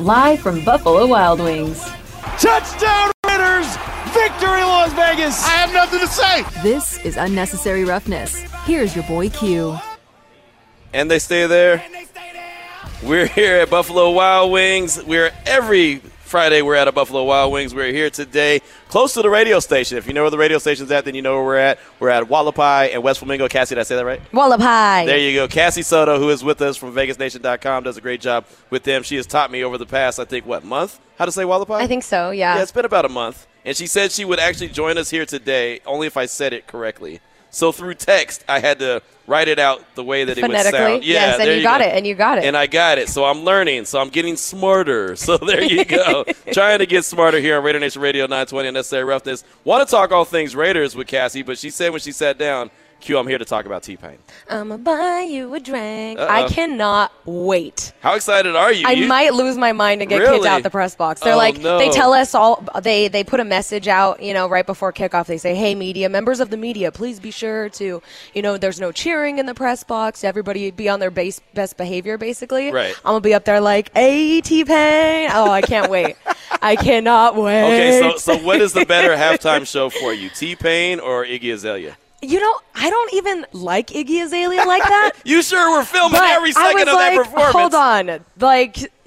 live from Buffalo Wild Wings. Touchdown Raiders! Victory Las Vegas! I have nothing to say! This is Unnecessary Roughness. Here's your boy Q. And they stay there. We're here at Buffalo Wild Wings. We're every Friday, we're at a Buffalo Wild Wings. We're here today, close to the radio station. If you know where the radio station's at, then you know where we're at. We're at Hualapai and West Flamingo. Cassie, did I say that right? Hualapai. There you go. Cassie Soto, who is with us from VegasNation.com, does a great job with them. She has taught me over the past, I think, what, month? How to say Hualapai? I think so, yeah. Yeah, it's been about a month. And she said she would actually join us here today, only if I said it correctly. So through text, I had to write it out the way that it would sound. Yeah, yes, and you got it. And I got it. So I'm learning. So I'm getting smarter. So there you go. Trying to get smarter here on Raider Nation Radio 920 Unnecessary Roughness. Want to talk all things Raiders with Cassie, but she said when she sat down, Q, I'm here to talk about T-Pain. I'ma buy you a drink. I cannot wait. How excited are you? I might lose my mind and get kicked out the press box. They're they tell us all, they put a message out, you know, right before kickoff. They say, hey, media, members of the media, please be sure to, you know, there's no cheering in the press box. Everybody be on their best behavior, basically. Right. I'm going to be up there like, hey, T-Pain. Oh, I can't wait. I cannot wait. Okay, so what is the better halftime show for you, T-Pain or Iggy Azalea? You know, I don't even like Iggy Azalea like that. You sure were filming every second of that performance. Hold on.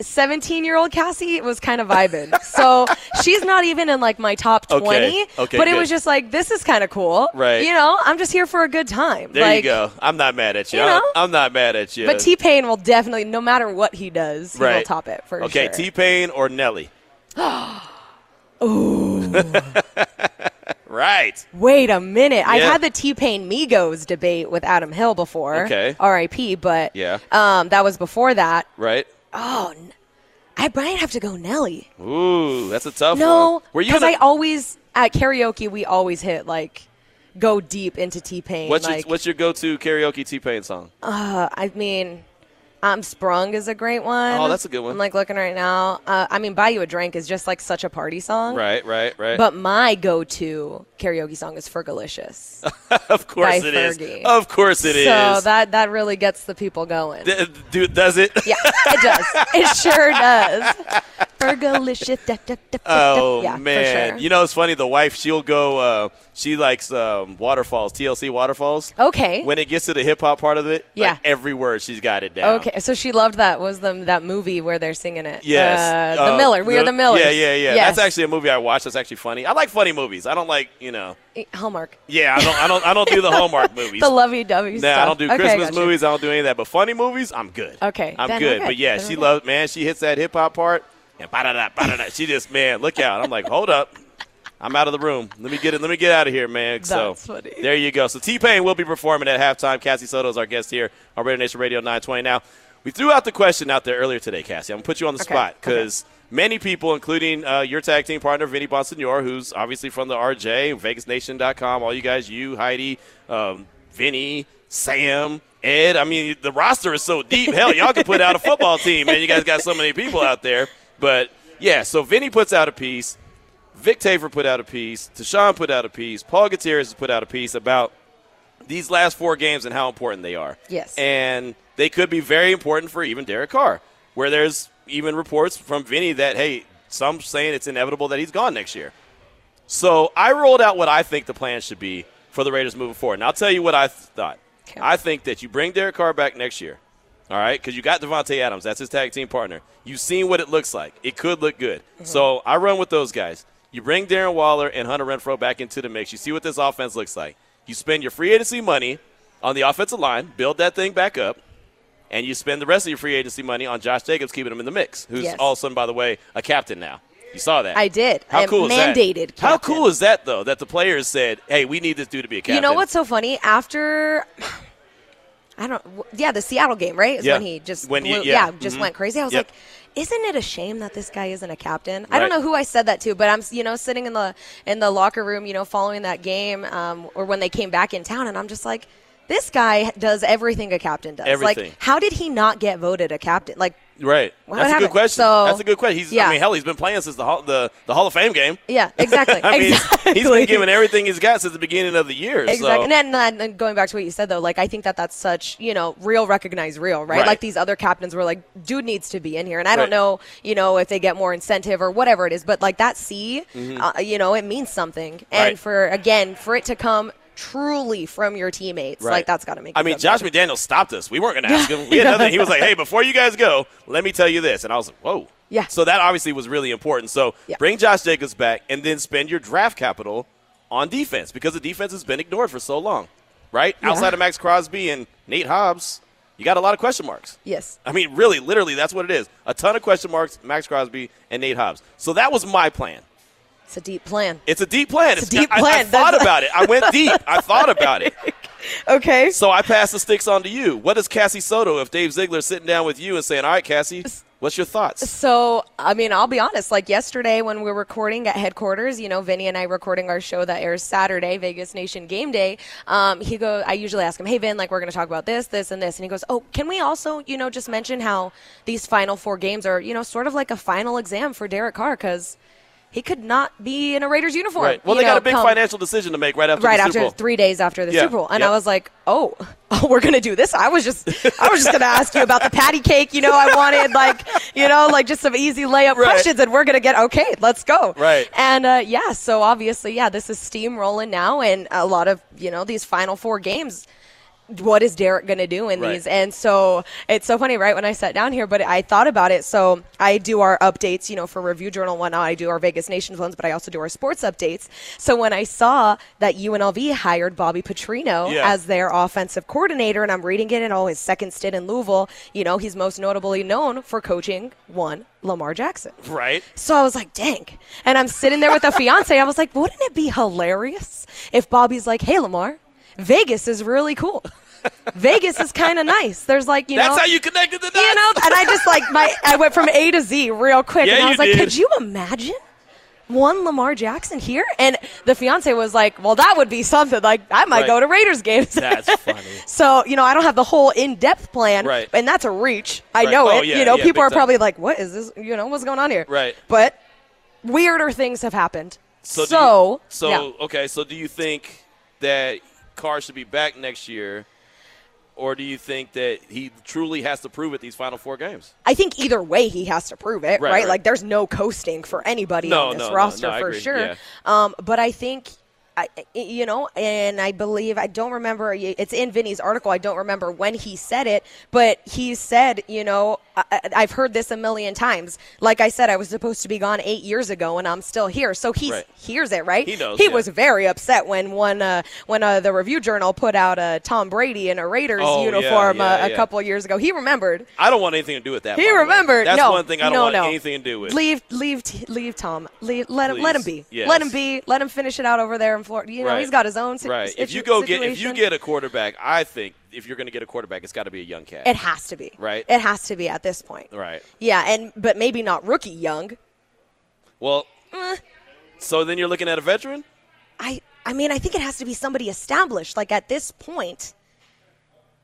17-year-old Cassie was kind of vibing. So she's not even in, my top 20. Okay, but it was just this is kind of cool. Right. You know, I'm just here for a good time. There you go. I'm not mad at you. You know? I'm not mad at you. But T-Pain will definitely, no matter what he does, he will top it for sure. Okay, T-Pain or Nelly? Ooh. Right. Wait a minute. Yeah. I've had the T-Pain Migos debate with Adam Hill before. Okay. R.I.P., but that was before that. Right. Oh, I might have to go Nelly. Ooh, that's a tough one. No, because I always, at karaoke, we always hit, go deep into T-Pain. What's your go-to karaoke T-Pain song? I'm Sprung is a great one. Oh, that's a good one. I'm looking right now. Buy You a Drink is just such a party song. Right. But my go-to karaoke song is Fergalicious. Of course it is. Of course it is. So that really gets the people going. Does it? Yeah, it does. It sure does. Fergalicious. Oh, yeah, man. Sure. You know, it's funny. The wife, she'll go, she likes Waterfalls, TLC Waterfalls. Okay. When it gets to the hip-hop part of it, every word, she's got it down. Okay. So she loved that movie where they're singing it. Yes. The Miller. We are the Millers. Yeah. Yes. That's actually a movie I watched that's actually funny. I like funny movies. I don't like, Hallmark. Yeah, I don't do the Hallmark movies. The lovey-dovey stuff. I don't do Christmas movies. I don't do any of that. But funny movies, I'm good. Okay. I'm good. But, yeah, she loves, man, she hits that hip-hop part. And ba-da-da, ba-da-da. She just, man, look out. I'm like, hold up. I'm out of the room. Let me get out of here, man. That's funny. There you go. So T-Pain will be performing at halftime. Cassie Soto is our guest here on Raider Nation Radio 920. Now, we threw out the question out there earlier today, Cassie. I'm going to put you on the spot because many people, including your tag team partner, Vinny Bonsignore, who's obviously from the RJ, VegasNation.com, all you guys, you, Heidi, Vinny, Sam, Ed. I mean, the roster is so deep. Hell, y'all could put out a football team, man. You guys got so many people out there. But, yeah, so Vinny puts out a piece. Vic Tafer put out a piece. Tashawn put out a piece. Paul Gutierrez put out a piece about these last four games and how important they are. Yes. And they could be very important for even Derek Carr, where there's even reports from Vinny that, hey, some saying it's inevitable that he's gone next year. So I rolled out what I think the plan should be for the Raiders moving forward. And I'll tell you what I thought. Okay. I think that you bring Derek Carr back next year. All right, because you got Davante Adams. That's his tag team partner. You've seen what it looks like. It could look good. Mm-hmm. So I run with those guys. You bring Darren Waller and Hunter Renfrow back into the mix. You see what this offense looks like. You spend your free agency money on the offensive line, build that thing back up, and you spend the rest of your free agency money on Josh Jacobs, keeping him in the mix, who's all of a sudden, by the way, a captain now. You saw that. I did. How cool is that? Mandated captain. How cool is that, though, that the players said, hey, we need this dude to be a captain? You know what's so funny? After – the Seattle game, right? Is when he just went crazy. I was like, isn't it a shame that this guy isn't a captain? Right. I don't know who I said that to, but I'm, sitting in the locker room, following that game or when they came back in town, and I'm just like, this guy does everything a captain does. Everything. How did he not get voted a captain? Right. That's a good question. So, that's a good question. I mean, hell, he's been playing since the Hall of Fame game. Yeah, exactly. I mean, he's been giving everything he's got since the beginning of the year. Exactly. So. And going back to what you said, though, like, I think that's such, real recognized real, right? Like, these other captains were like, dude needs to be in here. And I don't know, if they get more incentive or whatever it is. But, like, that C, it means something. And for it to come truly from your teammates, like, that's got to make sense. I mean, Josh McDaniels stopped us. We weren't going to ask him. We had nothing. He was like, hey, before you guys go, let me tell you this. And I was like, whoa. Yeah. So that obviously was really important. So bring Josh Jacobs back and then spend your draft capital on defense, because the defense has been ignored for so long, right? Yeah. Outside of Maxx Crosby and Nate Hobbs, you got a lot of question marks. Yes. I mean, really, literally, that's what it is. A ton of question marks, Maxx Crosby and Nate Hobbs. So that was my plan. It's a deep plan. I thought about it. I went deep. I thought about it. Okay. So I pass the sticks on to you. What does Cassie Soto, if Dave Ziegler's sitting down with you and saying, all right, Cassie, what's your thoughts? So, I mean, I'll be honest. Like, yesterday when we were recording at headquarters, Vinny and I recording our show that airs Saturday, Vegas Nation Game Day, I usually ask him, hey, Vin, like, we're going to talk about this, this, and this. And he goes, oh, can we also, just mention how these final four games are, sort of like a final exam for Derek Carr, because he could not be in a Raiders uniform. Right. Well, they got a big financial decision to make right after the Super Bowl. 3 days after the Super Bowl. And I was like, oh, we're going to do this? I was just going to ask you about the patty cake. I wanted, just some easy layup questions, and we're going to get, okay, let's go. Right. And, so obviously, this is steamrolling now, and a lot of, these final four games, what is Derek going to do in these? And so it's so funny, right, when I sat down here, but I thought about it. So I do our updates, for Review Journal and whatnot. I do our Vegas Nations ones, but I also do our sports updates. So when I saw that UNLV hired Bobby Petrino as their offensive coordinator, and I'm reading it in all his second stint in Louisville, he's most notably known for coaching Lamar Jackson. Right. So I was like, dang. And I'm sitting there with a fiance. I was like, wouldn't it be hilarious if Bobby's like, hey, Lamar, Vegas is really cool. Vegas is kind of nice. There's that's how you connected the dots. And I just I went from A to Z real quick. Yeah, and I was like, could you imagine one Lamar Jackson here? And the fiance was like, well, that would be something. Like, I might go to Raiders games. That's funny. So, I don't have the whole in-depth plan. Right. And that's a reach. I know it. Yeah, people are probably like, what is this? What's going on here? Right. But weirder things have happened. So do you think that Carr should be back next year, or do you think that he truly has to prove it these final four games? I think either way he has to prove it, right? Like, there's no coasting for anybody on this roster for sure. Yeah. But I think, and I believe, I don't remember, it's in Vinny's article, I don't remember when he said it, but he said, I've heard this a million times. Like I said, I was supposed to be gone 8 years ago, and I'm still here. So he hears it, right? He knows. He was very upset when the Review Journal put out Tom Brady in a Raiders uniform a couple of years ago. He remembered. I don't want anything to do with that. He remembered. That's one thing I don't want anything to do with. Leave Tom. Let him be. Yes. Let him be. Let him finish it out over there in Florida. He's got his own situation. Right. If you get a quarterback, I think, if you're going to get a quarterback, it's got to be a young cat. It has to be. Right? It has to be at this point. Right. Yeah, but maybe not rookie young. Well, so then you're looking at a veteran? I mean, I think it has to be somebody established, like, at this point.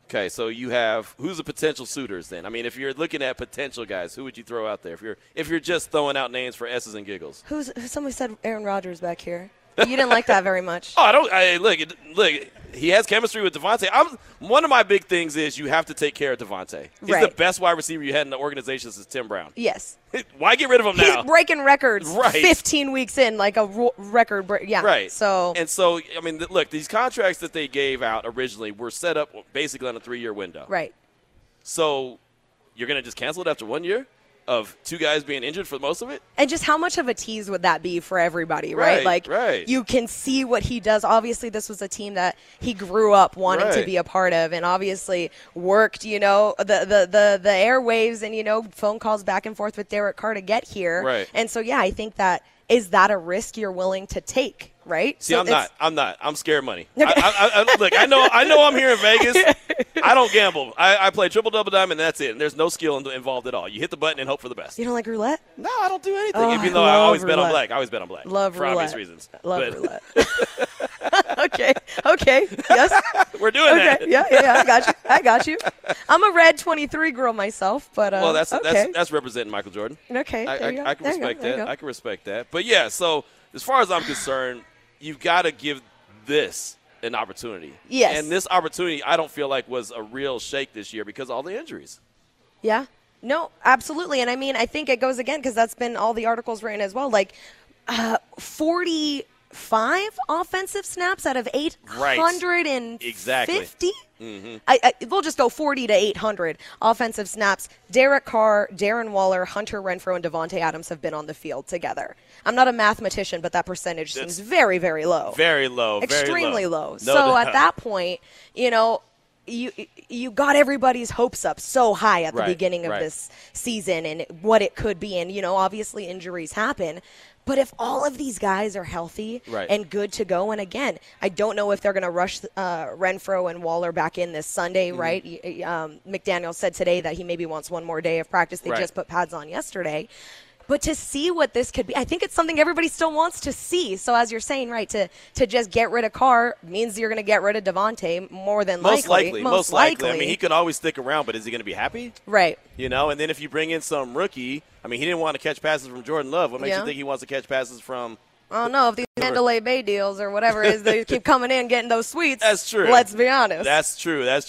Okay, so you have – who's the potential suitors then? I mean, if you're looking at potential guys, who would you throw out there? If you're just throwing out names for S's and giggles. Somebody said Aaron Rodgers back here. You didn't like that very much. Oh, look, he has chemistry with Davante. One of my big things is you have to take care of Davante. He's the best wide receiver you had in the organization since Tim Brown. Yes. Why get rid of him now? He's breaking records 15 weeks in, like a record break. Yeah. Right. So, I mean, look, these contracts that they gave out originally were set up basically on a 3-year window. Right. So you're going to just cancel it after 1 year? Of two guys being injured for most of it? And just how much of a tease would that be for everybody, right? You can see what he does. Obviously, this was a team that he grew up wanting to be a part of, and obviously worked, the airwaves and, phone calls back and forth with Derek Carr to get here. Right. And so, I think that is that a risk you're willing to take, right? See, I'm not. I'm scared of money. Okay. I know I'm here in Vegas. I don't gamble. I play triple-double diamond, and that's it. And there's no skill involved at all. You hit the button and hope for the best. You don't like roulette? No, I don't do anything. Even though I always bet on black. Love roulette. For obvious reasons. Love roulette. Okay. Yes. We're doing that. Yeah, I got you. I'm a red 23 girl myself, but well, that's representing Michael Jordan. Okay. I can respect that. I can respect that. But yeah, so as far as I'm concerned, you've got to give this an opportunity. Yes. And this opportunity, I don't feel like was a real shake this year because of all the injuries. Yeah. No, absolutely. And I mean, I think it goes again because that's been all the articles written as well. Like 45 offensive snaps out of 850. Right. Exactly. Mm-hmm. We'll just go 40 to 800 offensive snaps. Derek Carr, Darren Waller, Hunter Renfrow, and Davante Adams have been on the field together. I'm not a mathematician, but that percentage seems very, very low. Very low. Extremely low. So at that point, you know, you got everybody's hopes up so high at the beginning of this season and what it could be. And, you know, obviously injuries happen. But if all of these guys are healthy and good to go, and again, I don't know if they're going to rush Renfrow and Waller back in this Sunday, right? McDaniel said today that he maybe wants one more day of practice. They just put pads on yesterday. But to see what this could be, I think it's something everybody still wants to see. So as you're saying, right, to just get rid of Carr means you're going to get rid of Davante more than likely. Most likely. I mean, he can always stick around, but is he going to be happy? Right. You know, and then if you bring in some rookie, I mean, he didn't want to catch passes from Jordan Love. What makes you think he wants to catch passes from? I don't know if these Mandalay Bay deals or whatever it is they keep coming in getting those sweets. That's true. Let's be honest. That's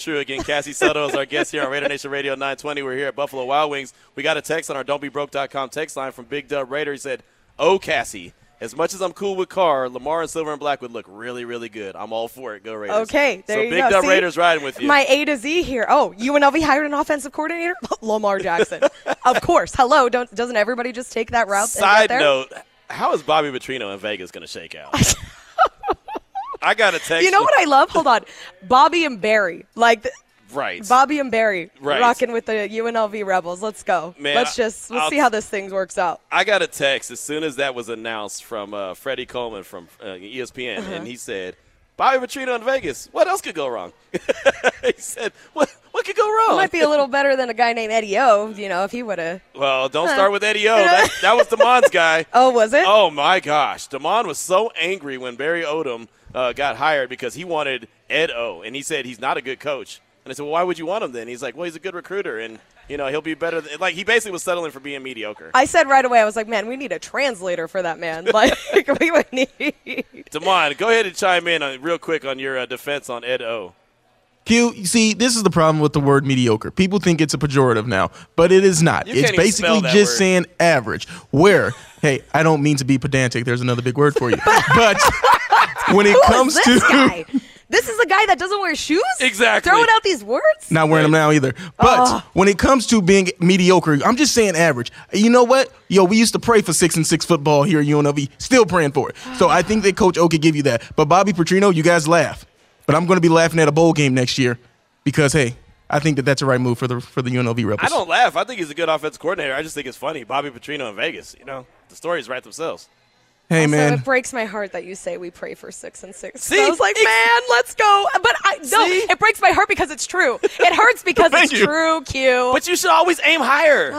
true. Again, Cassie Soto is our guest here on Raider Nation Radio 920. We're here at Buffalo Wild Wings. We got a text on our don'tbebroke.com text line from Big Dub Raider. He said, "Oh, Cassie, as much as I'm cool with Carr, Lamar in silver and black would look really, really good. I'm all for it. Go Raiders." Okay, there you go. So Big Dub Raiders riding with you. My A to Z here. Oh, UNLV hired an offensive coordinator? Lamar Jackson. Of course. Hello. Doesn't everybody just take that route? Side note. How is Bobby Petrino in Vegas going to shake out? I got a text. You know what I love? Hold on. Bobby and Barry. Bobby and Barry rocking with the UNLV Rebels. Let's go. Man, let's see how this thing works out. I got a text as soon as that was announced from Freddie Coleman from ESPN, and he said, "Bobby Petrino in Vegas. What else could go wrong?" He said, what could go wrong? It might be a little better than a guy named Eddie O, you know, if he would have. Well, don't start with Eddie O. That was DeMond's guy. Oh, was it? Oh, my gosh. DeMond was so angry when Barry Odom got hired because he wanted Ed O, and he said he's not a good coach. And I said, "Well, why would you want him then?" He's like, "Well, he's a good recruiter, and, you know, he'll be better." Like, he basically was settling for being mediocre. I said right away, I was like, "Man, we need a translator for that man." Like, we would need. DeMond, go ahead and chime in real quick on your defense on Ed O. Q, you see, this is the problem with the word mediocre. People think it's a pejorative now, but it is not. It's basically just saying average. Where, hey, I don't mean to be pedantic. There's another big word for you. But when it comes to this guy? This is a guy that doesn't wear shoes? Exactly. Throwing out these words? Not wearing them now either. But when it comes to being mediocre, I'm just saying average. You know what? Yo, we used to pray for 6-6 football here at UNLV. Still praying for it. So I think that Coach O could give you that. But Bobby Petrino, you guys laugh. But I'm going to be laughing at a bowl game next year because, hey, I think that that's the right move for the UNLV Rebels. I don't laugh. I think he's a good offensive coordinator. I just think it's funny. Bobby Petrino in Vegas. You know, the stories write themselves. Hey, also, man. It breaks my heart that you say we pray for 6-6. See? So I was like, man, let's go. But it breaks my heart because it's true. It hurts because it's true, Q. But you should always aim higher.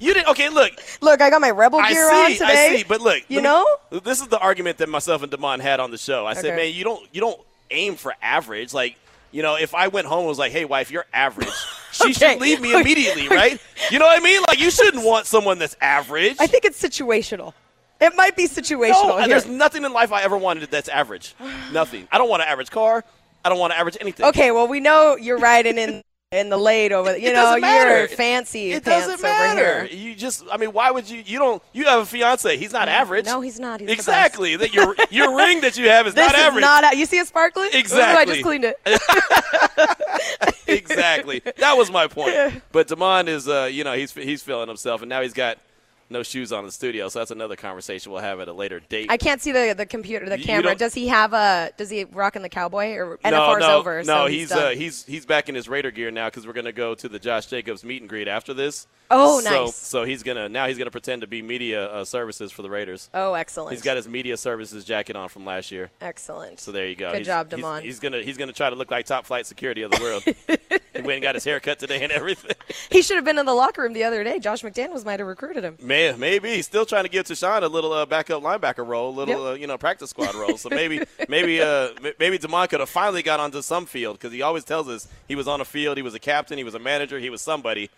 You didn't. Okay, look. Look, I got my Rebel gear on today. I see. But look, this is the argument that myself and DeMond had on the show. I said, man, you don't aim for average. Like, you know, if I went home and was like, "Hey, wife, you're average," she should leave me immediately, right? You know what I mean? Like, you shouldn't want someone that's average. I think it's situational. It might be situational. No, there's nothing in life I ever wanted that's average. Nothing. I don't want an average car. I don't want to average anything. Okay, well, we know you're riding in the late over there. You know, you're fancy. It doesn't matter. You just, I mean, why would you have a fiance. He's not average. No, he's not. He's exactly. Your ring that you have is not average. You see it sparkling? Exactly. I just cleaned it. Exactly. That was my point. But DeMond is, you know, he's feeling himself, and now he's got no shoes on in the studio, so that's another conversation we'll have at a later date. I can't see the camera. Does he have does he rock in the cowboy or NFR's over? No, so he's back in his Raider gear now because we're gonna go to the Josh Jacobs meet and greet after this. Oh, nice. So he's gonna pretend to be media services for the Raiders. Oh, excellent. He's got his media services jacket on from last year. Excellent. So there you go. Good job, DeMond. He's gonna try to look like top flight security of the world. He went and got his haircut today and everything. He should have been in the locker room the other day. Josh McDaniels might have recruited him. Maybe. He's still trying to give Tashawn a little backup linebacker role, a little practice squad role. So maybe DeMond could have finally got onto some field, because he always tells us he was on a field, he was a captain, he was a manager, he was somebody.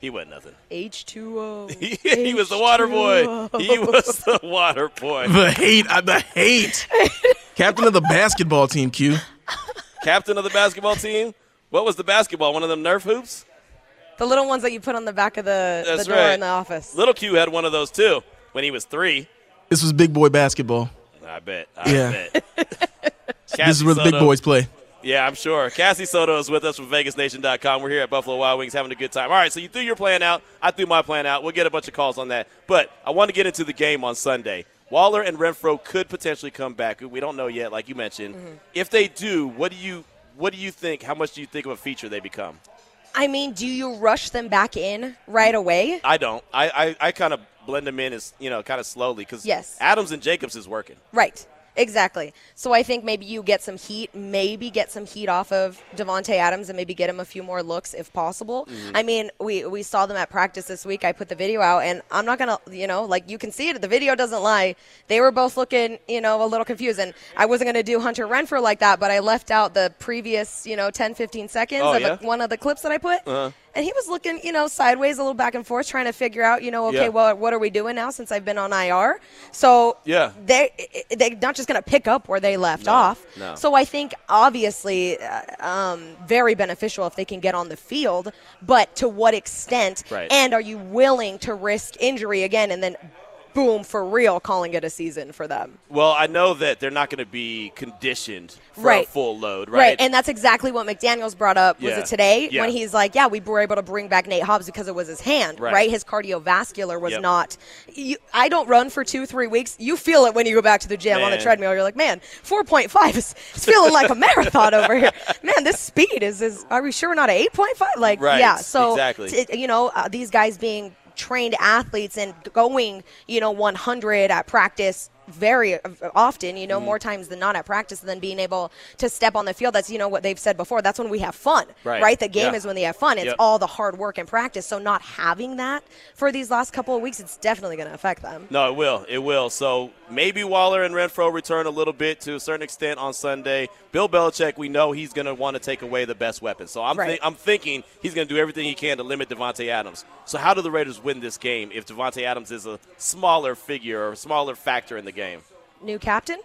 He wasn't nothing. H2O. He was the water boy. He was the water boy. The hate. Captain of the basketball team, Q. Captain of the basketball team? What was the basketball? One of them Nerf hoops? The little ones that you put on the back of the door in the office. Little Q had one of those, too, when he was 3. This was big boy basketball. I bet. This is where the big boys play. Yeah, I'm sure. Cassie Soto is with us from VegasNation.com. We're here at Buffalo Wild Wings having a good time. All right, so you threw your plan out. I threw my plan out. We'll get a bunch of calls on that. But I want to get into the game on Sunday. Waller and Renfrow could potentially come back. We don't know yet, like you mentioned. Mm-hmm. If they do, what do you think? How much do you think of a feature they become? I mean, do you rush them back in right away? I don't. I kind of blend them in as kind of slowly, because Adams and Jacobs is working. Right. Exactly. So I think maybe you get some heat, off of Davante Adams and maybe get him a few more looks if possible. Mm-hmm. I mean, we saw them at practice this week. I put the video out, and I'm not going to, you can see it. The video doesn't lie. They were both looking, a little confused. And I wasn't going to do Hunter Renfrow like that, but I left out the previous, 10, 15 seconds one of the clips that I put. Uh-huh. And he was looking, sideways, a little back and forth, trying to figure out, well, what are we doing now since I've been on IR? So they're not just going to pick up where they left off. No. So I think, obviously, very beneficial if they can get on the field, but to what extent? Right. And are you willing to risk injury again and then – boom, for real, calling it a season for them? Well, I know that they're not going to be conditioned for a full load, right? Right, and that's exactly what McDaniels brought up, was it today? Yeah. When he's like, we were able to bring back Nate Hobbs because it was his hand, right? His cardiovascular was not. I don't run for 2-3 weeks. You feel it when you go back to the gym on the treadmill. You're like, 4.5 is feeling like a marathon over here. Man, this speed is are we sure we're not at 8.5? Like, right. Yeah, so, exactly. These guys being trained athletes and going 100 at practice very often, more times than not at practice, than being able to step on the field. That's what they've said before, that's when we have fun, right? The game is when they have fun. It's all the hard work and practice. So not having that for these last couple of weeks, it's definitely going to affect them. No, it will. So maybe Waller and Renfrow return a little bit to a certain extent on Sunday. Bill Belichick, we know he's going to want to take away the best weapons. So I'm thinking he's going to do everything he can to limit Davante Adams. So how do the Raiders win this game if Davante Adams is a smaller figure or a smaller factor in the game? New captain?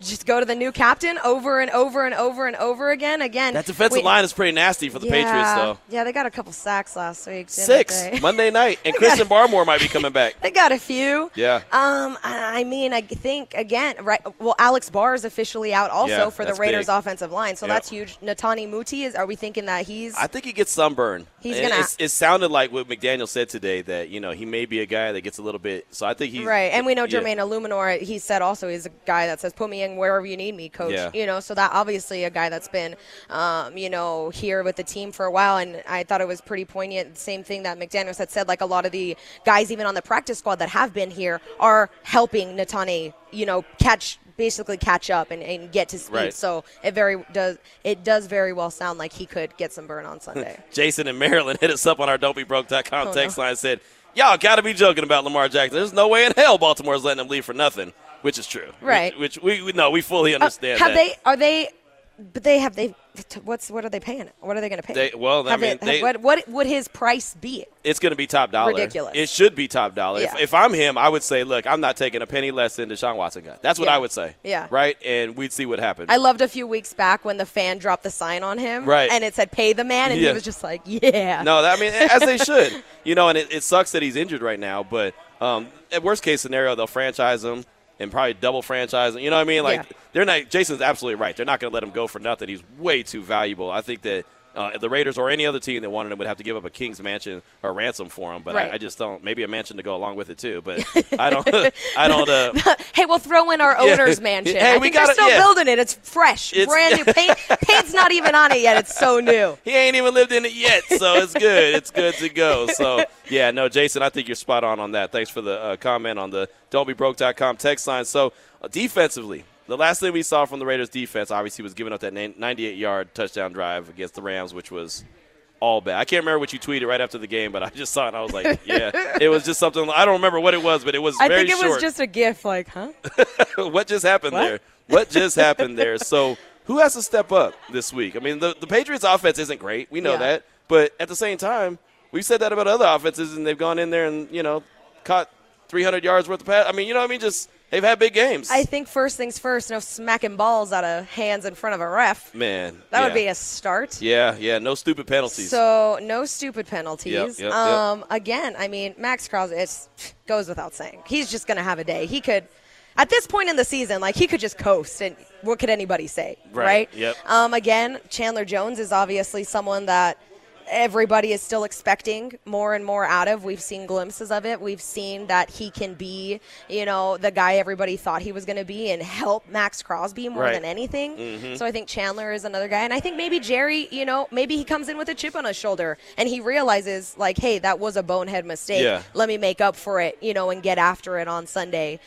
Just go to the new captain over and over and over and over again. That defensive line is pretty nasty for the Patriots, though. Yeah, they got a couple sacks last week. 6 Monday night, and Christian Barmore might be coming back. They got a few. Yeah. I mean, I think again, right? Well, Alex Barr is officially out also for the Raiders' offensive line, so that's huge. Natani Muti are we thinking that he's? I think he gets sunburned. He's gonna. It sounded like what McDaniel said today, that he may be a guy that gets a little bit. So I think he's right. And we know Jermaine Illuminor. He said also he's a guy that says, "Put me in wherever you need me, coach." So that obviously a guy that's been here with the team for a while. And I thought it was pretty poignant, same thing that McDaniels had said, like a lot of the guys even on the practice squad that have been here are helping Natani catch up and get to speed. Right. So it does very well sound like he could get some burn on Sunday. Jason in Maryland hit us up on our don'tbebroke.com text line, said, "Y'all gotta be joking about Lamar Jackson. There's no way in hell Baltimore's letting him leave for nothing." Which is true, right? Which we fully understand. What are they paying? What are they going to pay? What would his price be? It's going to be top dollar. Ridiculous. It should be top dollar. Yeah. If I'm him, I would say, look, I'm not taking a penny less than Deshaun Watson got. That's what I would say. Yeah. Right? And we'd see what happened. I loved a few weeks back when the fan dropped the sign on him. Right. And it said, "Pay the man." And he was just like, No, as they should. And it sucks that he's injured right now. But at worst case scenario, they'll franchise him. And probably double franchising. You know what I mean? They're not. Jason's absolutely right. They're not going to let him go for nothing. He's way too valuable. I think that if the Raiders or any other team that wanted him would have to give up a king's mansion or ransom for him. But I just don't. Maybe a mansion to go along with it too. But I don't. Hey, we'll throw in our owner's mansion. Hey, they're still building it. It's fresh, brand new. Paint's not even on it yet. It's so new. He ain't even lived in it yet, so it's good. It's good to go. So Jason, I think you're spot on that. Thanks for the comment on the don'tbebroke.com text line. So defensively, the last thing we saw from the Raiders defense obviously was giving up that 98-yard touchdown drive against the Rams, which was all bad. I can't remember what you tweeted right after the game, but I just saw it and I was like, yeah. It was just something. I don't remember what it was, but it was very short. I think it was just a GIF, like, huh? What just happened there? What just happened there? So who has to step up this week? I mean, the Patriots' offense isn't great. We know that. But at the same time, we've said that about other offenses, and they've gone in there and, you know, caught 300 yards worth of pass. I mean, you know what I mean? Just they've had big games. I think first things first, no smacking balls out of hands in front of a ref. Man. That would be a start. Yeah, no stupid penalties. So no stupid penalties. Yep. Again, I mean, Maxx Crosby, it goes without saying. He's just going to have a day. He could – at this point in the season, like, he could just coast, and what could anybody say, right? Yep. Again, Chandler Jones is obviously someone that everybody is still expecting more and more out of. We've seen glimpses of it. We've seen that he can be, you know, the guy everybody thought he was going to be and help Maxx Crosby more than anything. Mm-hmm. So I think Chandler is another guy. And I think maybe Jerry, you know, maybe he comes in with a chip on his shoulder and he realizes, like, hey, that was a bonehead mistake. Yeah. Let me make up for it, you know, and get after it on Sunday.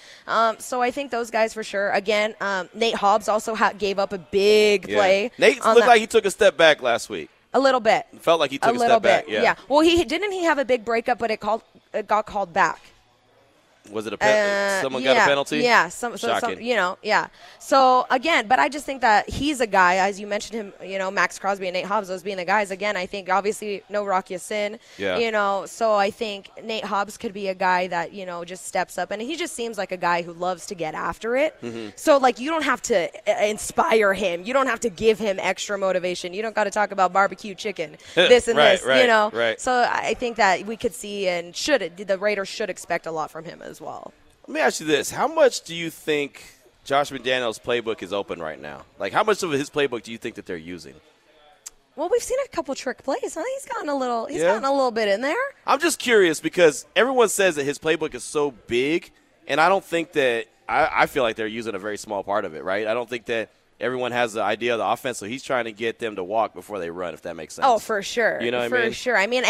So I think those guys for sure. Again, Nate Hobbs also gave up a big play. Nate looked like he took a step back last week. A little bit. Felt like he took a step back. Yeah. Well, he have a big breakup, but it got called back. Was it a penalty? Someone got a penalty? Yeah. Shocking. You know, So, again, but I just think that he's a guy, as you mentioned him, you know, Maxx Crosby and Nate Hobbs, those being the guys. Again, I think, obviously, no Rocky Sin, you know. So I think Nate Hobbs could be a guy that, you know, just steps up. And he just seems like a guy who loves to get after it. Mm-hmm. So, like, you don't have to inspire him. You don't have to give him extra motivation. You don't got to talk about barbecue chicken, this and this, you know. Right. So I think that we could see and the Raiders should expect a lot from him as well. Let me ask you this. How much do you think Josh McDaniels' playbook is open right now? Like, how much of his playbook do you think that they're using? Well, we've seen a couple trick plays. Huh? He's gotten a little bit in there. I'm just curious because everyone says that his playbook is so big, and I don't think that I feel like they're using a very small part of it, right? I don't think that everyone has the idea of the offense, so he's trying to get them to walk before they run, if that makes sense. Oh, for sure. You know what I mean? For sure. I mean,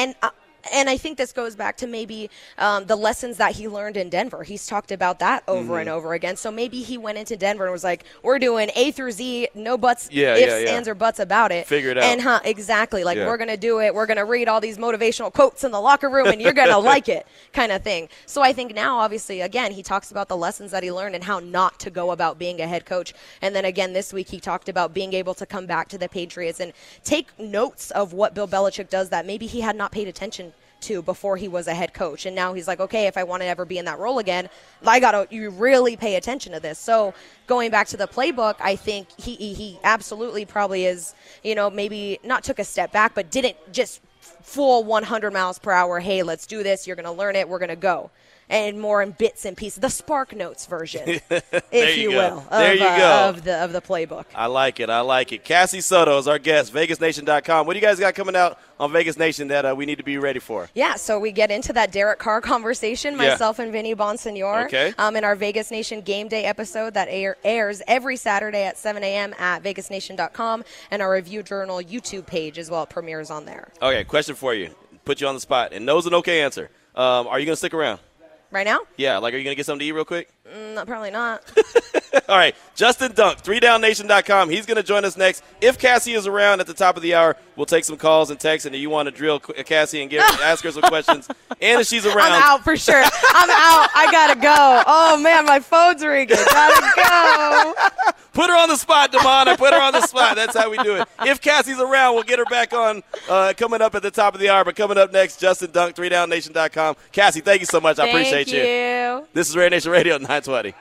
and I think this goes back to maybe the lessons that he learned in Denver. He's talked about that over and over again. So maybe he went into Denver and was like, we're doing A through Z, no buts, ifs, ands, or buts about it. Figure it out. And exactly. Like, we're going to do it. We're going to read all these motivational quotes in the locker room, and you're going to like it kind of thing. So I think now, obviously, again, he talks about the lessons that he learned and how not to go about being a head coach. And then, again, this week he talked about being able to come back to the Patriots and take notes of what Bill Belichick does that maybe he had not paid attention to before he was a head coach. And now he's like, okay, if I want to ever be in that role again, I got to really pay attention to this. So going back to the playbook, I think he absolutely probably is, you know, maybe not took a step back, but didn't just full 100 miles per hour, hey, let's do this, you're going to learn it, we're going to go. And more in bits and pieces, the Spark Notes version, if you will, of the playbook. I like it. Cassie Soto is our guest, VegasNation.com. What do you guys got coming out on Vegas Nation that we need to be ready for? Yeah, so we get into that Derek Carr conversation, myself and Vinny Bonsignore, in our Vegas Nation Game Day episode that airs every Saturday at 7 a.m. at VegasNation.com, and our Review Journal YouTube page as well. It premieres on there. Okay, question for you. Put you on the spot. And no's an okay answer. Are you going to stick around? Right now? Yeah, like, are you going to get something to eat real quick? Probably not. All right, Justin Dunk, 3downnation.com. He's going to join us next. If Cassie is around at the top of the hour, we'll take some calls and texts, and if you want to drill Cassie and ask her some questions. And if she's around. I'm out for sure. I'm out. I got to go. Oh, man, my phone's ringing. Got to go. Put her on the spot, DeMond. Put her on the spot. That's how we do it. If Cassie's around, we'll get her back on coming up at the top of the hour. But coming up next, Justin Dunk, 3downnation.com. Cassie, thank you so much. I appreciate you. Thank you. This is Raider Nation Radio 920.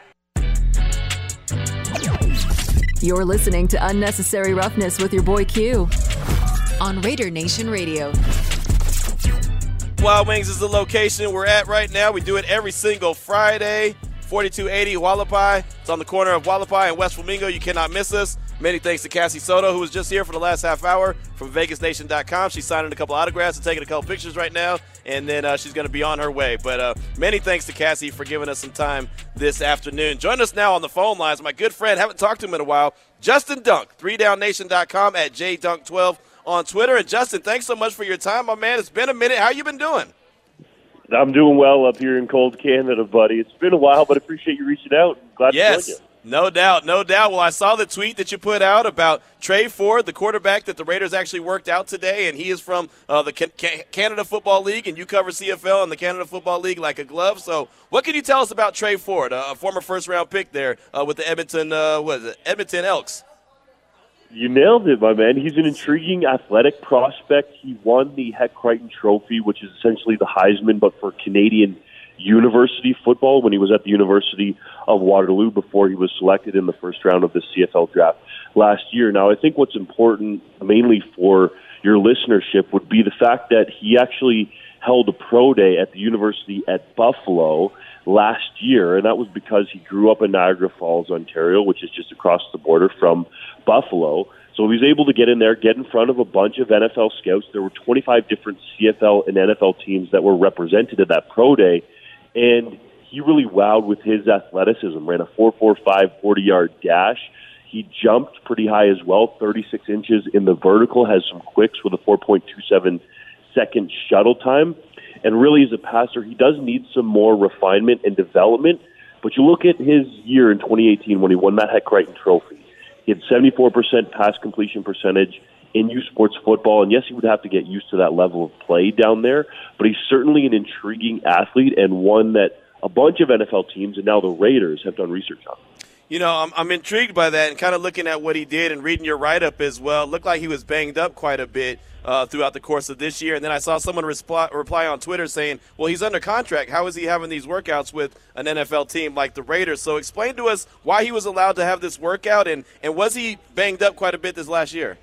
You're listening to Unnecessary Roughness with your boy Q on Raider Nation Radio. Wild Wings is the location we're at right now. We do it every single Friday, 4280 Hualapai. It's on the corner of Hualapai and West Flamingo. You cannot miss us. Many thanks to Cassie Soto, who was just here for the last half hour from VegasNation.com. She's signing a couple autographs and taking a couple pictures right now, and then she's going to be on her way. But many thanks to Cassie for giving us some time this afternoon. Join us now on the phone lines. My good friend, haven't talked to him in a while, Justin Dunk, 3downnation.com, at jdunk12 on Twitter. And, Justin, thanks so much for your time, my man. It's been a minute. How you been doing? I'm doing well up here in cold Canada, buddy. It's been a while, but I appreciate you reaching out. Glad to join you. No doubt, no doubt. Well, I saw the tweet that you put out about Trey Ford, the quarterback that the Raiders actually worked out today, and he is from the Canada Football League, and you cover CFL and the Canada Football League like a glove. So what can you tell us about Trey Ford, a former first-round pick there with the Edmonton Elks? You nailed it, my man. He's an intriguing athletic prospect. He won the Heck Crichton Trophy, which is essentially the Heisman, but for Canadian university football when he was at the University of Waterloo before he was selected in the first round of the CFL draft last year. Now, I think what's important mainly for your listenership would be the fact that he actually held a pro day at the University at Buffalo last year, and that was because he grew up in Niagara Falls, Ontario, which is just across the border from Buffalo. So he was able to get in there, get in front of a bunch of NFL scouts. There were 25 different CFL and NFL teams that were represented at that pro day. And he really wowed with his athleticism, ran a 4.45 40-yard dash. He jumped pretty high as well, 36 inches in the vertical, has some quicks with a 4.27-second shuttle time. And really, as a passer, he does need some more refinement and development. But you look at his year in 2018 when he won that Heck Crichton Trophy. He had 74% pass completion percentage in U Sports football, and yes, he would have to get used to that level of play down there, but he's certainly an intriguing athlete and one that a bunch of NFL teams and now the Raiders have done research on. You know, I'm intrigued by that, and kind of looking at what he did and reading your write-up as well. It looked like he was banged up quite a bit throughout the course of this year, and then I saw someone reply on Twitter saying, well, he's under contract. How is he having these workouts with an NFL team like the Raiders? So explain to us why he was allowed to have this workout, and was he banged up quite a bit this last year?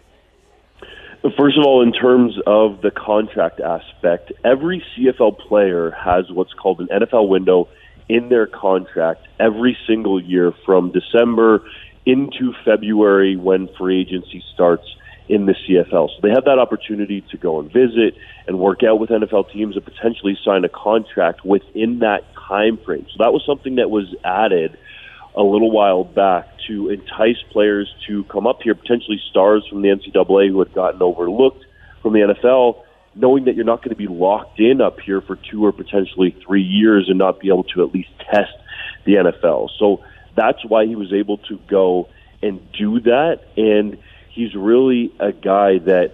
First of all, in terms of the contract aspect, every CFL player has what's called an NFL window in their contract every single year from December into February when free agency starts in the CFL. So they have that opportunity to go and visit and work out with NFL teams and potentially sign a contract within that time frame. So that was something that was added a little while back to entice players to come up here, potentially stars from the NCAA who had gotten overlooked from the NFL, knowing that you're not going to be locked in up here for 2 or potentially 3 years and not be able to at least test the NFL. So that's why he was able to go and do that. And he's really a guy that,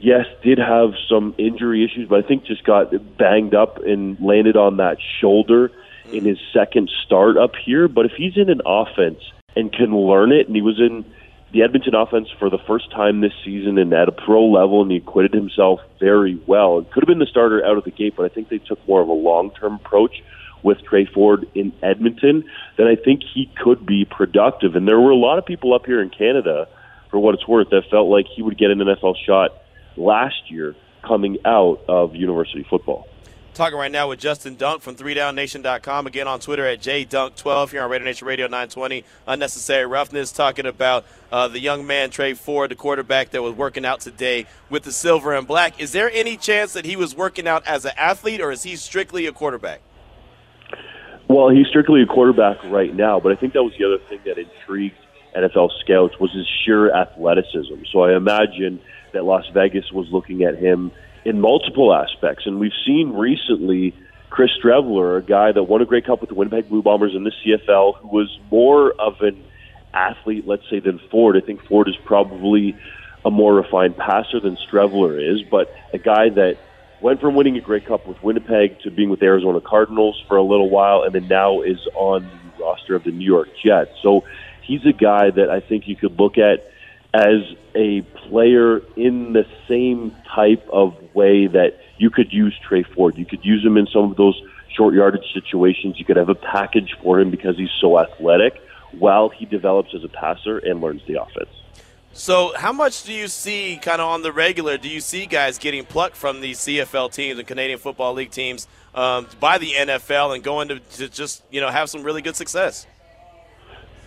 yes, did have some injury issues, but I think just got banged up and landed on that shoulder in his second start up here. But if he's in an offense and can learn it, and he was in the Edmonton offense for the first time this season and at a pro level, and he acquitted himself very well. It could have been the starter out of the gate, but I think they took more of a long-term approach with Trey Ford in Edmonton. Then I think he could be productive. And there were a lot of people up here in Canada, for what it's worth, that felt like he would get an NFL shot last year coming out of university football. Talking right now with Justin Dunk from 3downnation.com, again on Twitter at jdunk12, here on Raider Nation Radio 920. Unnecessary Roughness, talking about the young man Trey Ford, the quarterback that was working out today with the silver and black. Is there any chance that he was working out as an athlete, or is he strictly a quarterback? Well, he's strictly a quarterback right now, but I think that was the other thing that intrigued NFL scouts was his sheer athleticism. So I imagine that Las Vegas was looking at him in multiple aspects. And we've seen recently Chris Streveler, a guy that won a Grey Cup with the Winnipeg Blue Bombers in the CFL, who was more of an athlete, let's say, than Ford. I think Ford is probably a more refined passer than Streveler is, but a guy that went from winning a Grey Cup with Winnipeg to being with the Arizona Cardinals for a little while, and then now is on the roster of the New York Jets. So he's a guy that I think you could look at as a player in the same type of way that you could use Trey Ford. You could use him in some of those short yardage situations. You could have a package for him because he's so athletic while he develops as a passer and learns the offense. So how much do you see, kind of on the regular, do you see guys getting plucked from these CFL teams and Canadian Football League teams by the NFL and going to just, you know, have some really good success?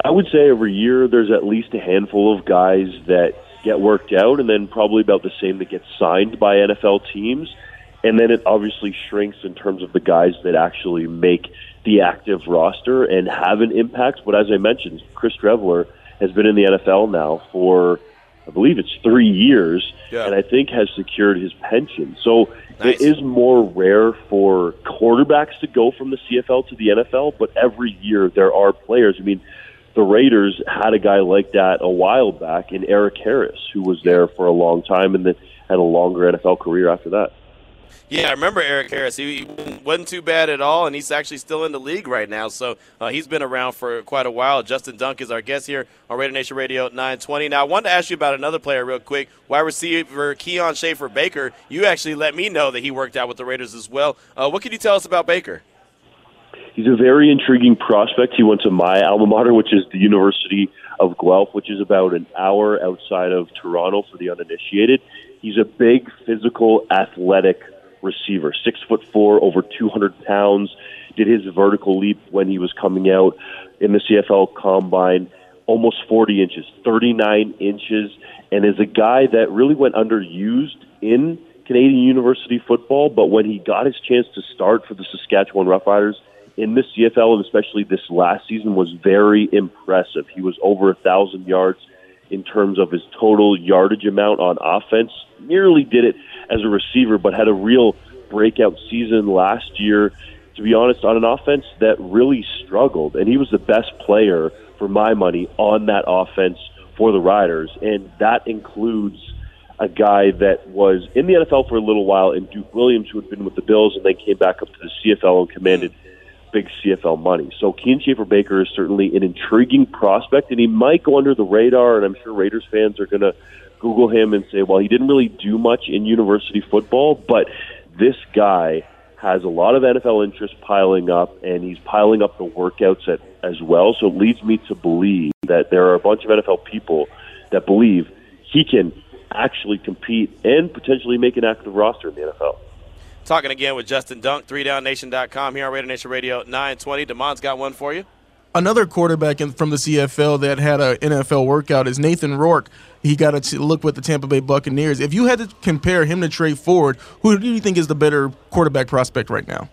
I would say every year there's at least a handful of guys that get worked out, and then probably about the same that get signed by NFL teams. And then it obviously shrinks in terms of the guys that actually make the active roster and have an impact. But as I mentioned, Chris Streveler has been in the NFL now for, I believe it's 3 years, yeah, and I think has secured his pension. So nice. It is more rare for quarterbacks to go from the CFL to the NFL, but every year there are players. I mean, the Raiders had a guy like that a while back in Eric Harris, who was there for a long time and then had a longer NFL career after that. Yeah, I remember Eric Harris. He wasn't too bad at all, and he's actually still in the league right now. So he's been around for quite a while. Justin Dunk is our guest here on Raider Nation Radio 920. Now, I wanted to ask you about another player real quick, wide receiver Keon Schaefer-Baker. You actually let me know that he worked out with the Raiders as well. What can you tell us about Baker? He's a very intriguing prospect. He went to my alma mater, which is the University of Guelph, which is about an hour outside of Toronto for the uninitiated. He's a big, physical, athletic receiver, 6'4", over 200 pounds, did his vertical leap when he was coming out in the CFL Combine, almost 40 inches, 39 inches, and is a guy that really went underused in Canadian university football, but when he got his chance to start for the Saskatchewan Roughriders in the CFL, and especially this last season, was very impressive. He was over 1,000 yards in terms of his total yardage amount on offense, nearly did it as a receiver, but had a real breakout season last year, to be honest, on an offense that really struggled. And he was the best player, for my money, on that offense for the Riders. And that includes a guy that was in the NFL for a little while, and Duke Williams, who had been with the Bills and then came back up to the CFL and commanded big CFL money. So Keon Schaefer-Baker is certainly an intriguing prospect, and he might go under the radar, and I'm sure Raiders fans are going to Google him and say, well, he didn't really do much in university football, but this guy has a lot of NFL interest piling up, and he's piling up the workouts as well, so it leads me to believe that there are a bunch of NFL people that believe he can actually compete and potentially make an active roster in the NFL. Talking again with Justin Dunk, 3downnation.com here on Raider Nation Radio 920. DeMond's got one for you. Another quarterback from the CFL that had an NFL workout is Nathan Rourke. He got a look with the Tampa Bay Buccaneers. If you had to compare him to Trey Ford, who do you think is the better quarterback prospect right now?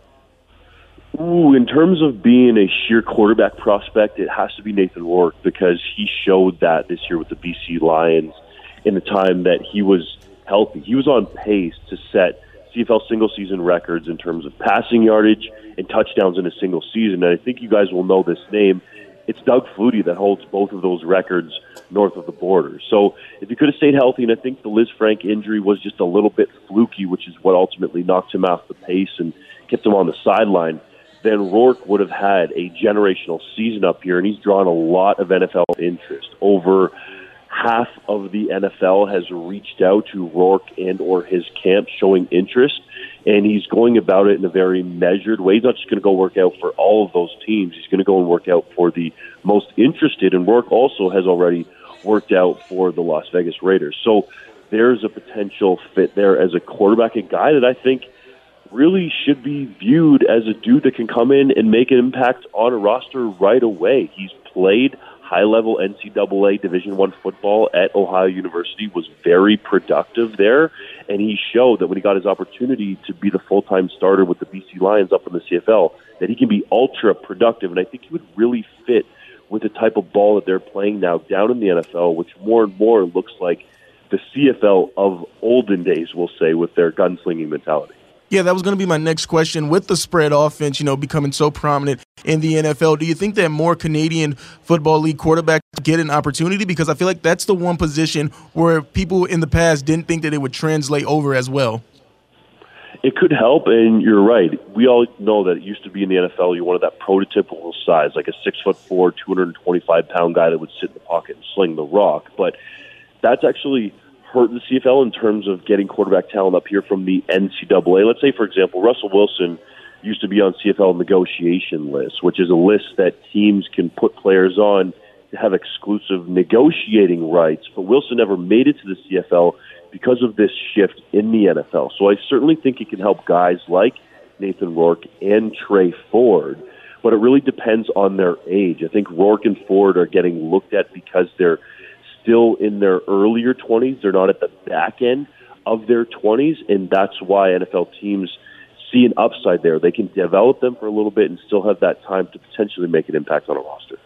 Ooh, in terms of being a sheer quarterback prospect, it has to be Nathan Rourke, because he showed that this year with the BC Lions in the time that he was healthy. He was on pace to set CFL single-season records in terms of passing yardage and touchdowns in a single season. And I think you guys will know this name. It's Doug Flutie that holds both of those records north of the border. So if he could have stayed healthy, and I think the Liz Frank injury was just a little bit fluky, which is what ultimately knocked him off the pace and kept him on the sideline, then Rourke would have had a generational season up here, and he's drawn a lot of NFL interest. Over half of the NFL has reached out to Rourke and or his camp showing interest, and he's going about it in a very measured way. He's not just going to go work out for all of those teams. He's going to go and work out for the most interested, and Rourke also has already worked out for the Las Vegas Raiders. So there's a potential fit there as a quarterback, a guy that I think really should be viewed as a dude that can come in and make an impact on a roster right away. He's played high-level NCAA Division I football at Ohio University, was very productive there, and he showed that when he got his opportunity to be the full-time starter with the BC Lions up in the CFL, that he can be ultra-productive, and I think he would really fit with the type of ball that they're playing now down in the NFL, which more and more looks like the CFL of olden days, we'll say, with their gunslinging mentality. Yeah, that was going to be my next question. With the spread offense, becoming so prominent in the NFL, do you think that more Canadian Football League quarterbacks get an opportunity? Because I feel like that's the one position where people in the past didn't think that it would translate over as well. It could help, and you're right. We all know that it used to be in the NFL, you wanted that prototypical size, like a 6'4", 225-pound guy that would sit in the pocket and sling the rock. But that's actually hurt the CFL in terms of getting quarterback talent up here from the NCAA. Let's say, for example, Russell Wilson used to be on CFL negotiation lists, which is a list that teams can put players on to have exclusive negotiating rights. But Wilson never made it to the CFL because of this shift in the NFL. So I certainly think it can help guys like Nathan Rourke and Trey Ford, but it really depends on their age. I think Rourke and Ford are getting looked at because they're still in their earlier 20s. They're not at the back end of their 20s, and that's why NFL teams see an upside there. They can develop them for a little bit and still have that time to potentially make an impact on a roster.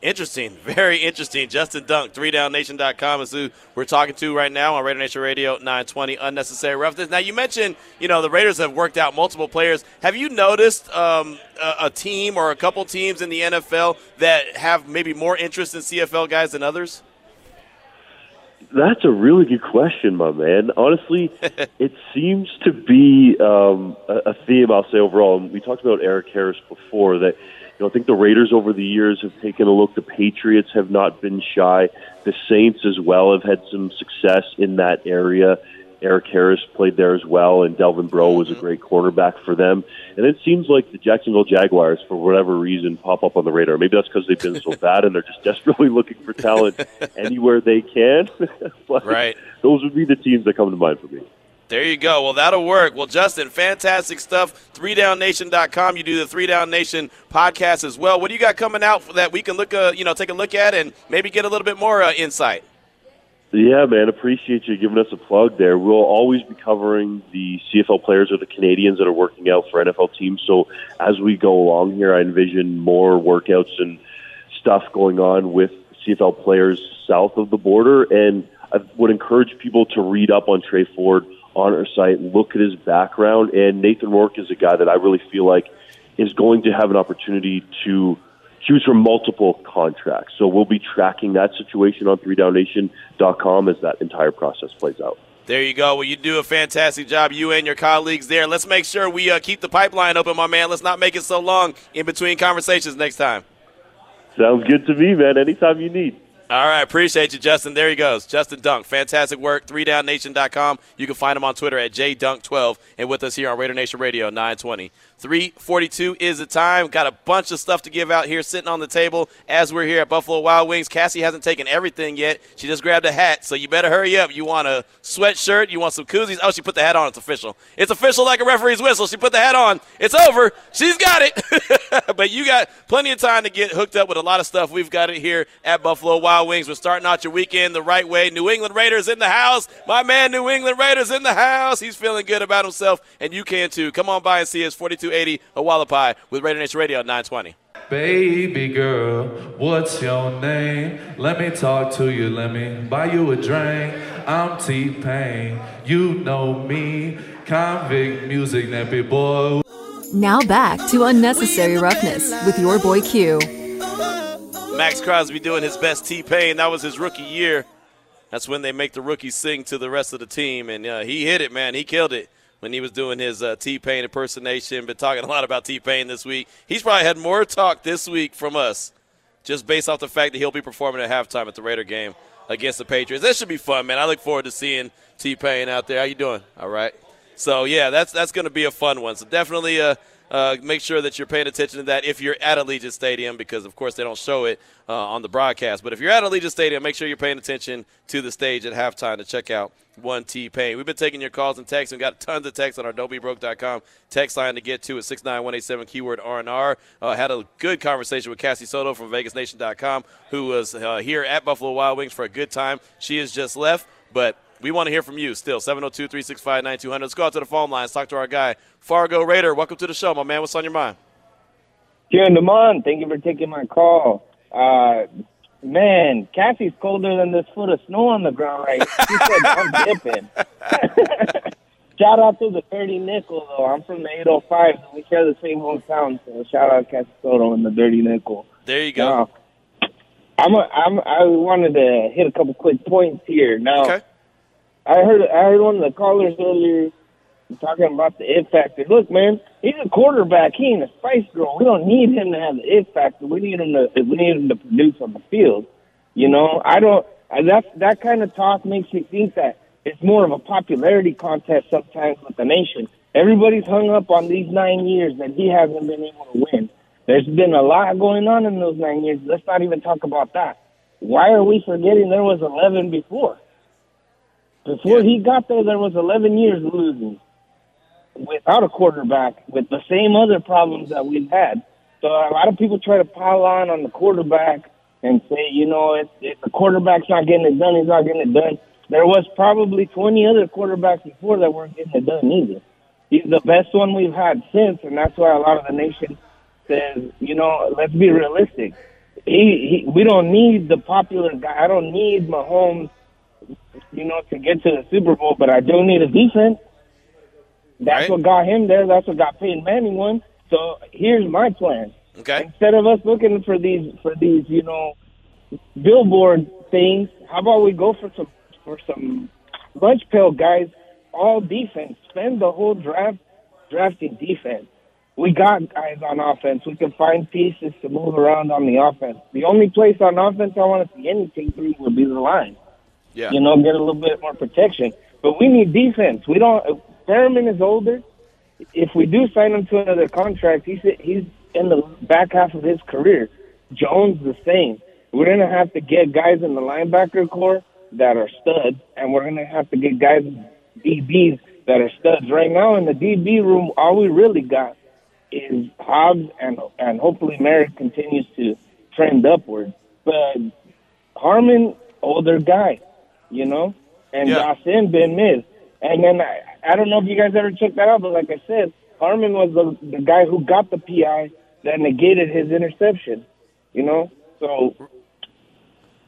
Interesting, very interesting. Justin Dunk, 3downnation.com is who we're talking to right now on Raider Nation Radio 920, Unnecessary Roughness. Now, you mentioned, you know, the Raiders have worked out multiple players. Have you noticed a team or a couple teams in the NFL that have maybe more interest in CFL guys than others? That's a really good question, my man. Honestly, it seems to be a theme, I'll say, overall. We talked about Eric Harris before that. You know, I think the Raiders over the years have taken a look. The Patriots have not been shy. The Saints as well have had some success in that area. Eric Harris played there as well, and Delvin Breaux was a great quarterback for them. And it seems like the Jacksonville Jaguars, for whatever reason, pop up on the radar. Maybe that's because they've been so bad and they're just desperately looking for talent anywhere they can. But right. Those would be the teams that come to mind for me. There you go. Well, that'll work. Well, Justin, fantastic stuff. 3downnation.com. You do the 3Down Nation podcast as well. What do you got coming out that we can look, take a look at and maybe get a little bit more insight? Yeah, man, appreciate you giving us a plug there. We'll always be covering the CFL players or the Canadians that are working out for NFL teams. So as we go along here, I envision more workouts and stuff going on with CFL players south of the border. And I would encourage people to read up on Trey Ford on our site, look at his background. And Nathan Rourke is a guy that I really feel like is going to have an opportunity to choose from multiple contracts. So we'll be tracking that situation on 3downnation.com as that entire process plays out. There you go. Well, you do a fantastic job, you and your colleagues there. Let's make sure we keep the pipeline open, my man. Let's not make it so long in between conversations next time. Sounds good to me, man. Anytime you need. All right, appreciate you, Justin. There he goes. Justin Dunk, fantastic work, 3downnation.com. You can find him on Twitter at jdunk12 and with us here on Raider Nation Radio 920. 3:42 is the time. Got a bunch of stuff to give out here sitting on the table as we're here at Buffalo Wild Wings. Cassie hasn't taken everything yet. She just grabbed a hat, so you better hurry up. You want a sweatshirt? You want some koozies? Oh, she put the hat on. It's official. It's official like a referee's whistle. She put the hat on. It's over. She's got it. But you got plenty of time to get hooked up with a lot of stuff. We've got it here at Buffalo Wild Wings. We're starting out your weekend the right way. New England Raiders in the house. My man, New England Raiders in the house. He's feeling good about himself, and you can too. Come on by and see us, 4280 Hualapai with Raider Nation Radio 920. Baby girl, what's your name? Let me talk to you. Let me buy you a drink. I'm T-Pain. You know me. Convict music, nappy boy. Now back to Unnecessary Roughness with your boy Q. Maxx Crosby doing his best T-Pain. That was his rookie year. That's when they make the rookies sing to the rest of the team. And he hit it, man. He killed it when he was doing his T-Pain impersonation. Been talking a lot about T-Pain this week. He's probably had more talk this week from us just based off the fact that he'll be performing at halftime at the Raider game against the Patriots. This should be fun, man. I look forward to seeing T-Pain out there. How you doing? All right. So, yeah, that's going to be a fun one. So definitely make sure that you're paying attention to that if you're at Allegiant Stadium because, of course, they don't show it on the broadcast. But if you're at Allegiant Stadium, make sure you're paying attention to the stage at halftime to check out One T-Pain. We've been taking your calls and texts. We've got tons of texts on our don'tbebroke.com text line to get to at 69187, keyword R&R. Had a good conversation with Cassie Soto from VegasNation.com who was here at Buffalo Wild Wings for a good time. She has just left, but we want to hear from you still, 702-365-9200. Let's go out to the phone lines, talk to our guy, Fargo Raider. Welcome to the show, my man. What's on your mind? Here in DeMond, thank you for taking my call. Man, Cassie's colder than this foot of snow on the ground right now. She said, I'm dipping. Shout out to the 30 Nickel, though. I'm from the 805, and we share the same hometown, so shout out Cassie Soto and the Dirty Nickel. There you go. Now, I wanted to hit a couple quick points here. Now, okay. I heard one of the callers earlier talking about the it factor. Look, man, he's a quarterback. He ain't a Spice Girl. We don't need him to have the it factor. We need him to produce on the field. You know, that kind of talk makes me think that it's more of a popularity contest sometimes with the nation. Everybody's hung up on these 9 years that he hasn't been able to win. There's been a lot going on in those 9 years. Let's not even talk about that. Why are we forgetting there was 11 before? Before he got there, there was 11 years losing without a quarterback with the same other problems that we've had. So a lot of people try to pile on the quarterback and say, you know, if the quarterback's not getting it done, he's not getting it done. There was probably 20 other quarterbacks before that weren't getting it done either. He's the best one we've had since, and that's why a lot of the nation says, you know, let's be realistic. We don't need the popular guy. I don't need Mahomes, you know, to get to the Super Bowl, but I do need a defense. That's right. What got him there. That's what got Peyton Manning one. So here's my plan. Okay. Instead of us looking for these, you know, billboard things, how about we go for some lunch pail guys, all defense. Spend the whole draft drafting defense. We got guys on offense. We can find pieces to move around on the offense. The only place on offense I want to see anything through would be the line. Yeah. You know, get a little bit more protection. But we need defense. We don't. Perriman is older. If we do sign him to another contract, he's in the back half of his career. Jones the same. We're going to have to get guys in the linebacker corps that are studs, and we're going to have to get guys in DBs that are studs. Right now in the DB room, all we really got is Hobbs, and hopefully Merritt continues to trend upward. But Harmon, older guy, you know, and Dawson been missed. And then I don't know if you guys ever checked that out, but like I said, Harmon was the guy who got the PI that negated his interception, you know? So,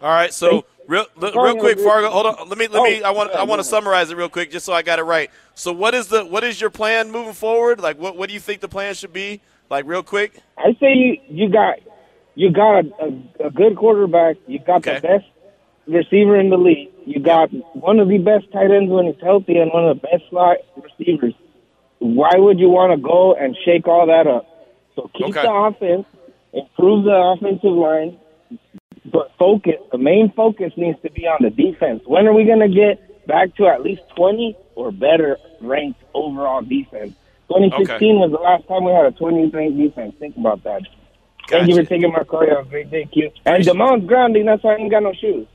all right. So real quick, Fargo. Hold on. Let me. I want to summarize it real quick, just so I got it right. So, what is your plan moving forward? Like, what do you think the plan should be? Like, real quick. I say you got a good quarterback. You got the best receiver in the league. You got one of the best tight ends when he's healthy, and one of the best slot receivers. Why would you want to go and shake all that up? So keep the offense. Improve the offensive line, but focus. The main focus needs to be on the defense. When are we going to get back to at least 20 or better ranked overall defense? 2016 was the last time we had a 20th ranked defense. Think about that. Gotcha. Thank you for taking my call. You have a great day, Q. And DeMond's grounding. That's why I ain't got no shoes.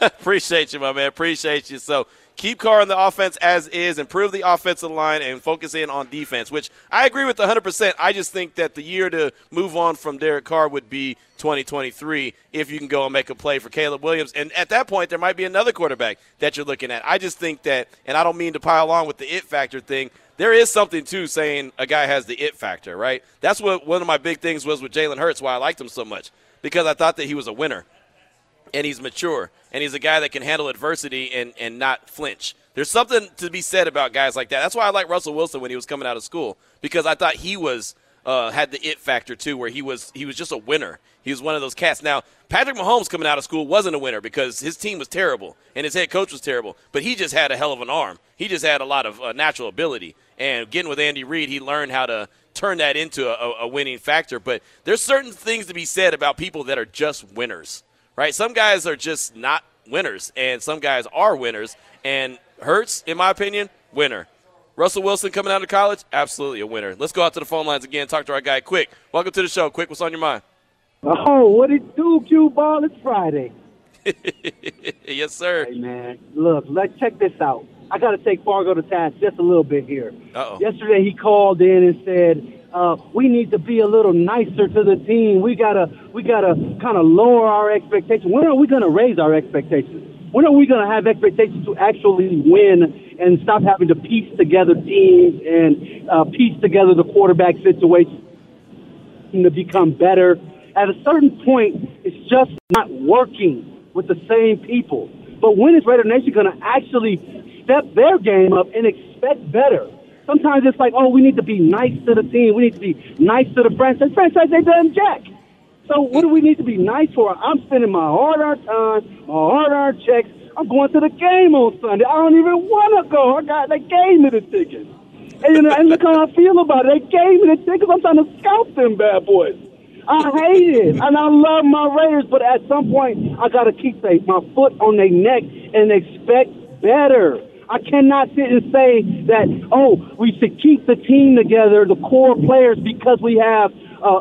Appreciate you, my man. Appreciate you. So keep Carr on the offense as is, improve the offensive line, and focus in on defense, which I agree with 100%. I just think that the year to move on from Derek Carr would be 2023 if you can go and make a play for Caleb Williams. And at that point, there might be another quarterback that you're looking at. I just think that, and I don't mean to pile on with the it factor thing, there is something to saying a guy has the it factor, right? That's what one of my big things was with Jalen Hurts, why I liked him so much, because I thought that he was a winner. And he's mature, and he's a guy that can handle adversity and not flinch. There's something to be said about guys like that. That's why I like Russell Wilson when he was coming out of school, because I thought he was had the it factor too, where he was just a winner. He was one of those cats. Now, Patrick Mahomes coming out of school wasn't a winner because his team was terrible and his head coach was terrible, but he just had a hell of an arm. He just had a lot of natural ability. And getting with Andy Reid, he learned how to turn that into a winning factor. But there's certain things to be said about people that are just winners. Right, some guys are just not winners, and some guys are winners. And Hurts, in my opinion, winner. Russell Wilson coming out of college, absolutely a winner. Let's go out to the phone lines again, talk to our guy, Quick. Welcome to the show, Quick. What's on your mind? Oh, what it do, Q Ball? It's Friday. Yes, sir. Hey, man, look, let's check this out. I got to take Fargo to task just a little bit here. Uh-oh. Yesterday he called in and said, we need to be a little nicer to the team. We gotta kind of lower our expectations. When are we gonna raise our expectations? When are we gonna have expectations to actually win and stop having to piece together teams and piece together the quarterback situation to become better? At a certain point, it's just not working with the same people. But when is Raider Nation gonna actually step their game up and expect better? Sometimes it's like, oh, we need to be nice to the team. We need to be nice to the franchise. Franchise ain't done jack. So what do we need to be nice for? I'm spending my hard-earned time, my hard-earned checks. I'm going to the game on Sunday. I don't even want to go. I got they gave me the tickets. And, you know, and look how I feel about it. They gave me the tickets. I'm trying to scout them bad boys. I hate it, and I love my Raiders, but at some point I got to keep my foot on their neck and expect better. I cannot sit and say that, oh, we should keep the team together, the core players, because we have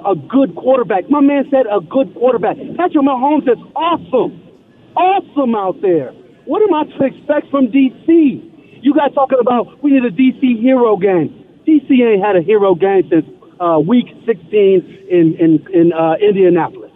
a good quarterback. My man said a good quarterback. Patrick Mahomes is awesome out there. What am I to expect from D.C.? You guys talking about we need a D.C. hero game. D.C. ain't had a hero game since week 16 in Indianapolis.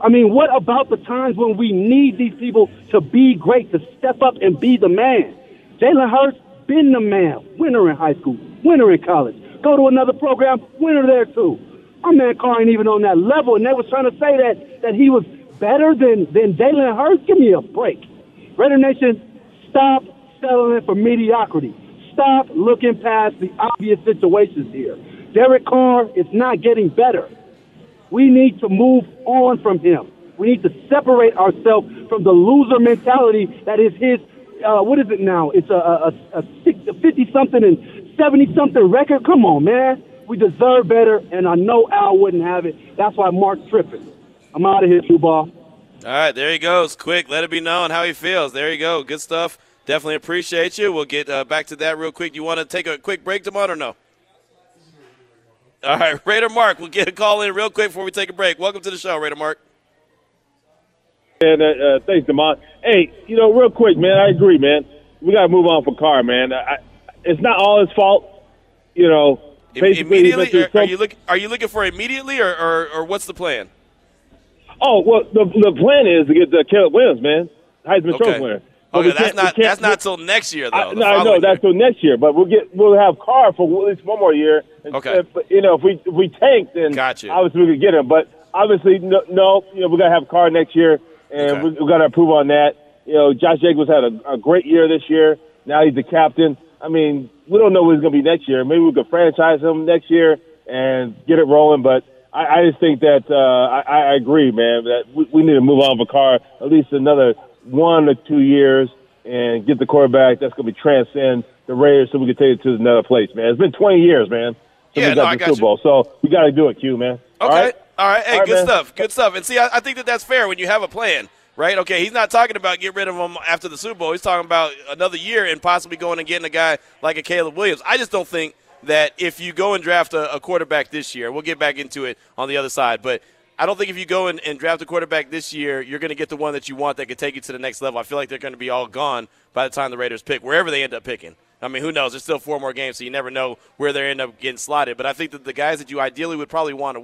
I mean, what about the times when we need these people to be great, to step up and be the man? Jalen Hurts, been the man, winner in high school, winner in college. Go to another program, winner there too. My man Carr ain't even on that level, and they was trying to say that he was better than Jalen Hurts. Give me a break. Raider Nation, stop settling for mediocrity. Stop looking past the obvious situations here. Derek Carr is not getting better. We need to move on from him. We need to separate ourselves from the loser mentality that is his, what is it now? It's a 50-something and 70-something record? Come on, man. We deserve better, and I know Al wouldn't have it. That's why Mark's tripping. I'm out of here, Q Ball. All right, there he goes. Quick, let it be known how he feels. There you go. Good stuff. Definitely appreciate you. We'll get back to that real quick. Do you want to take a quick break tomorrow or no? All right, Raider Mark, we'll get a call in real quick before we take a break. Welcome to the show, Raider Mark. And thanks, DeMond. Hey, you know, real quick, man, I agree, man. We got to move on for Carr, man. It's not all his fault, you know. Immediately? Are you looking for immediately, or what's the plan? Oh, well, the plan is to get the Caleb Williams, man. Heisman Trophy winner. Okay, that's not till next year, though. No, that's till next year. But we'll have Carr for at least one more year. Okay. If we tank, then obviously we could get him. But obviously, no, we're gonna have Carr next year, and we're gonna improve on that. You know, Josh Jacobs had a great year this year. Now he's the captain. I mean, we don't know what he's gonna be next year. Maybe we could franchise him next year and get it rolling. But I just think that I agree, man. That we need to move on for Carr at least another 1 or 2 years and get the quarterback that's going to transcend the Raiders so we can take it to another place, man. It's been 20 years, man, since we got the Super Bowl. So we got to do it, Q, man. Okay. All right. Hey, good stuff. And see, I think that's fair when you have a plan, right? Okay, he's not talking about get rid of him after the Super Bowl. He's talking about another year and possibly going and getting a guy like a Caleb Williams. I just don't think that if you go and draft a quarterback this year, we'll get back into it on the other side, but I don't think if you go and draft a quarterback this year, you're going to get the one that you want that can take you to the next level. I feel like they're going to be all gone by the time the Raiders pick, wherever they end up picking. I mean, who knows? There's still 4 more games, so you never know where they end up getting slotted. But I think that the guys that you ideally would probably want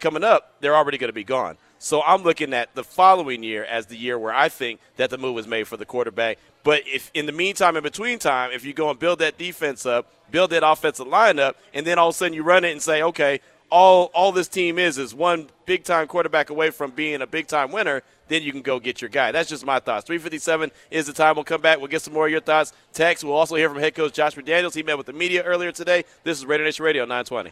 coming up, they're already going to be gone. So I'm looking at the following year as the year where I think that the move was made for the quarterback. But if in the meantime, in between time, if you go and build that defense up, build that offensive line up, and then all of a sudden you run it and say, okay, all this team is one big-time quarterback away from being a big-time winner, then you can go get your guy. That's just my thoughts. 3:57 is the time. We'll come back. We'll get some more of your thoughts. Text. We'll also hear from head coach Josh McDaniels. He met with the media earlier today. This is Raider Nation Radio 920.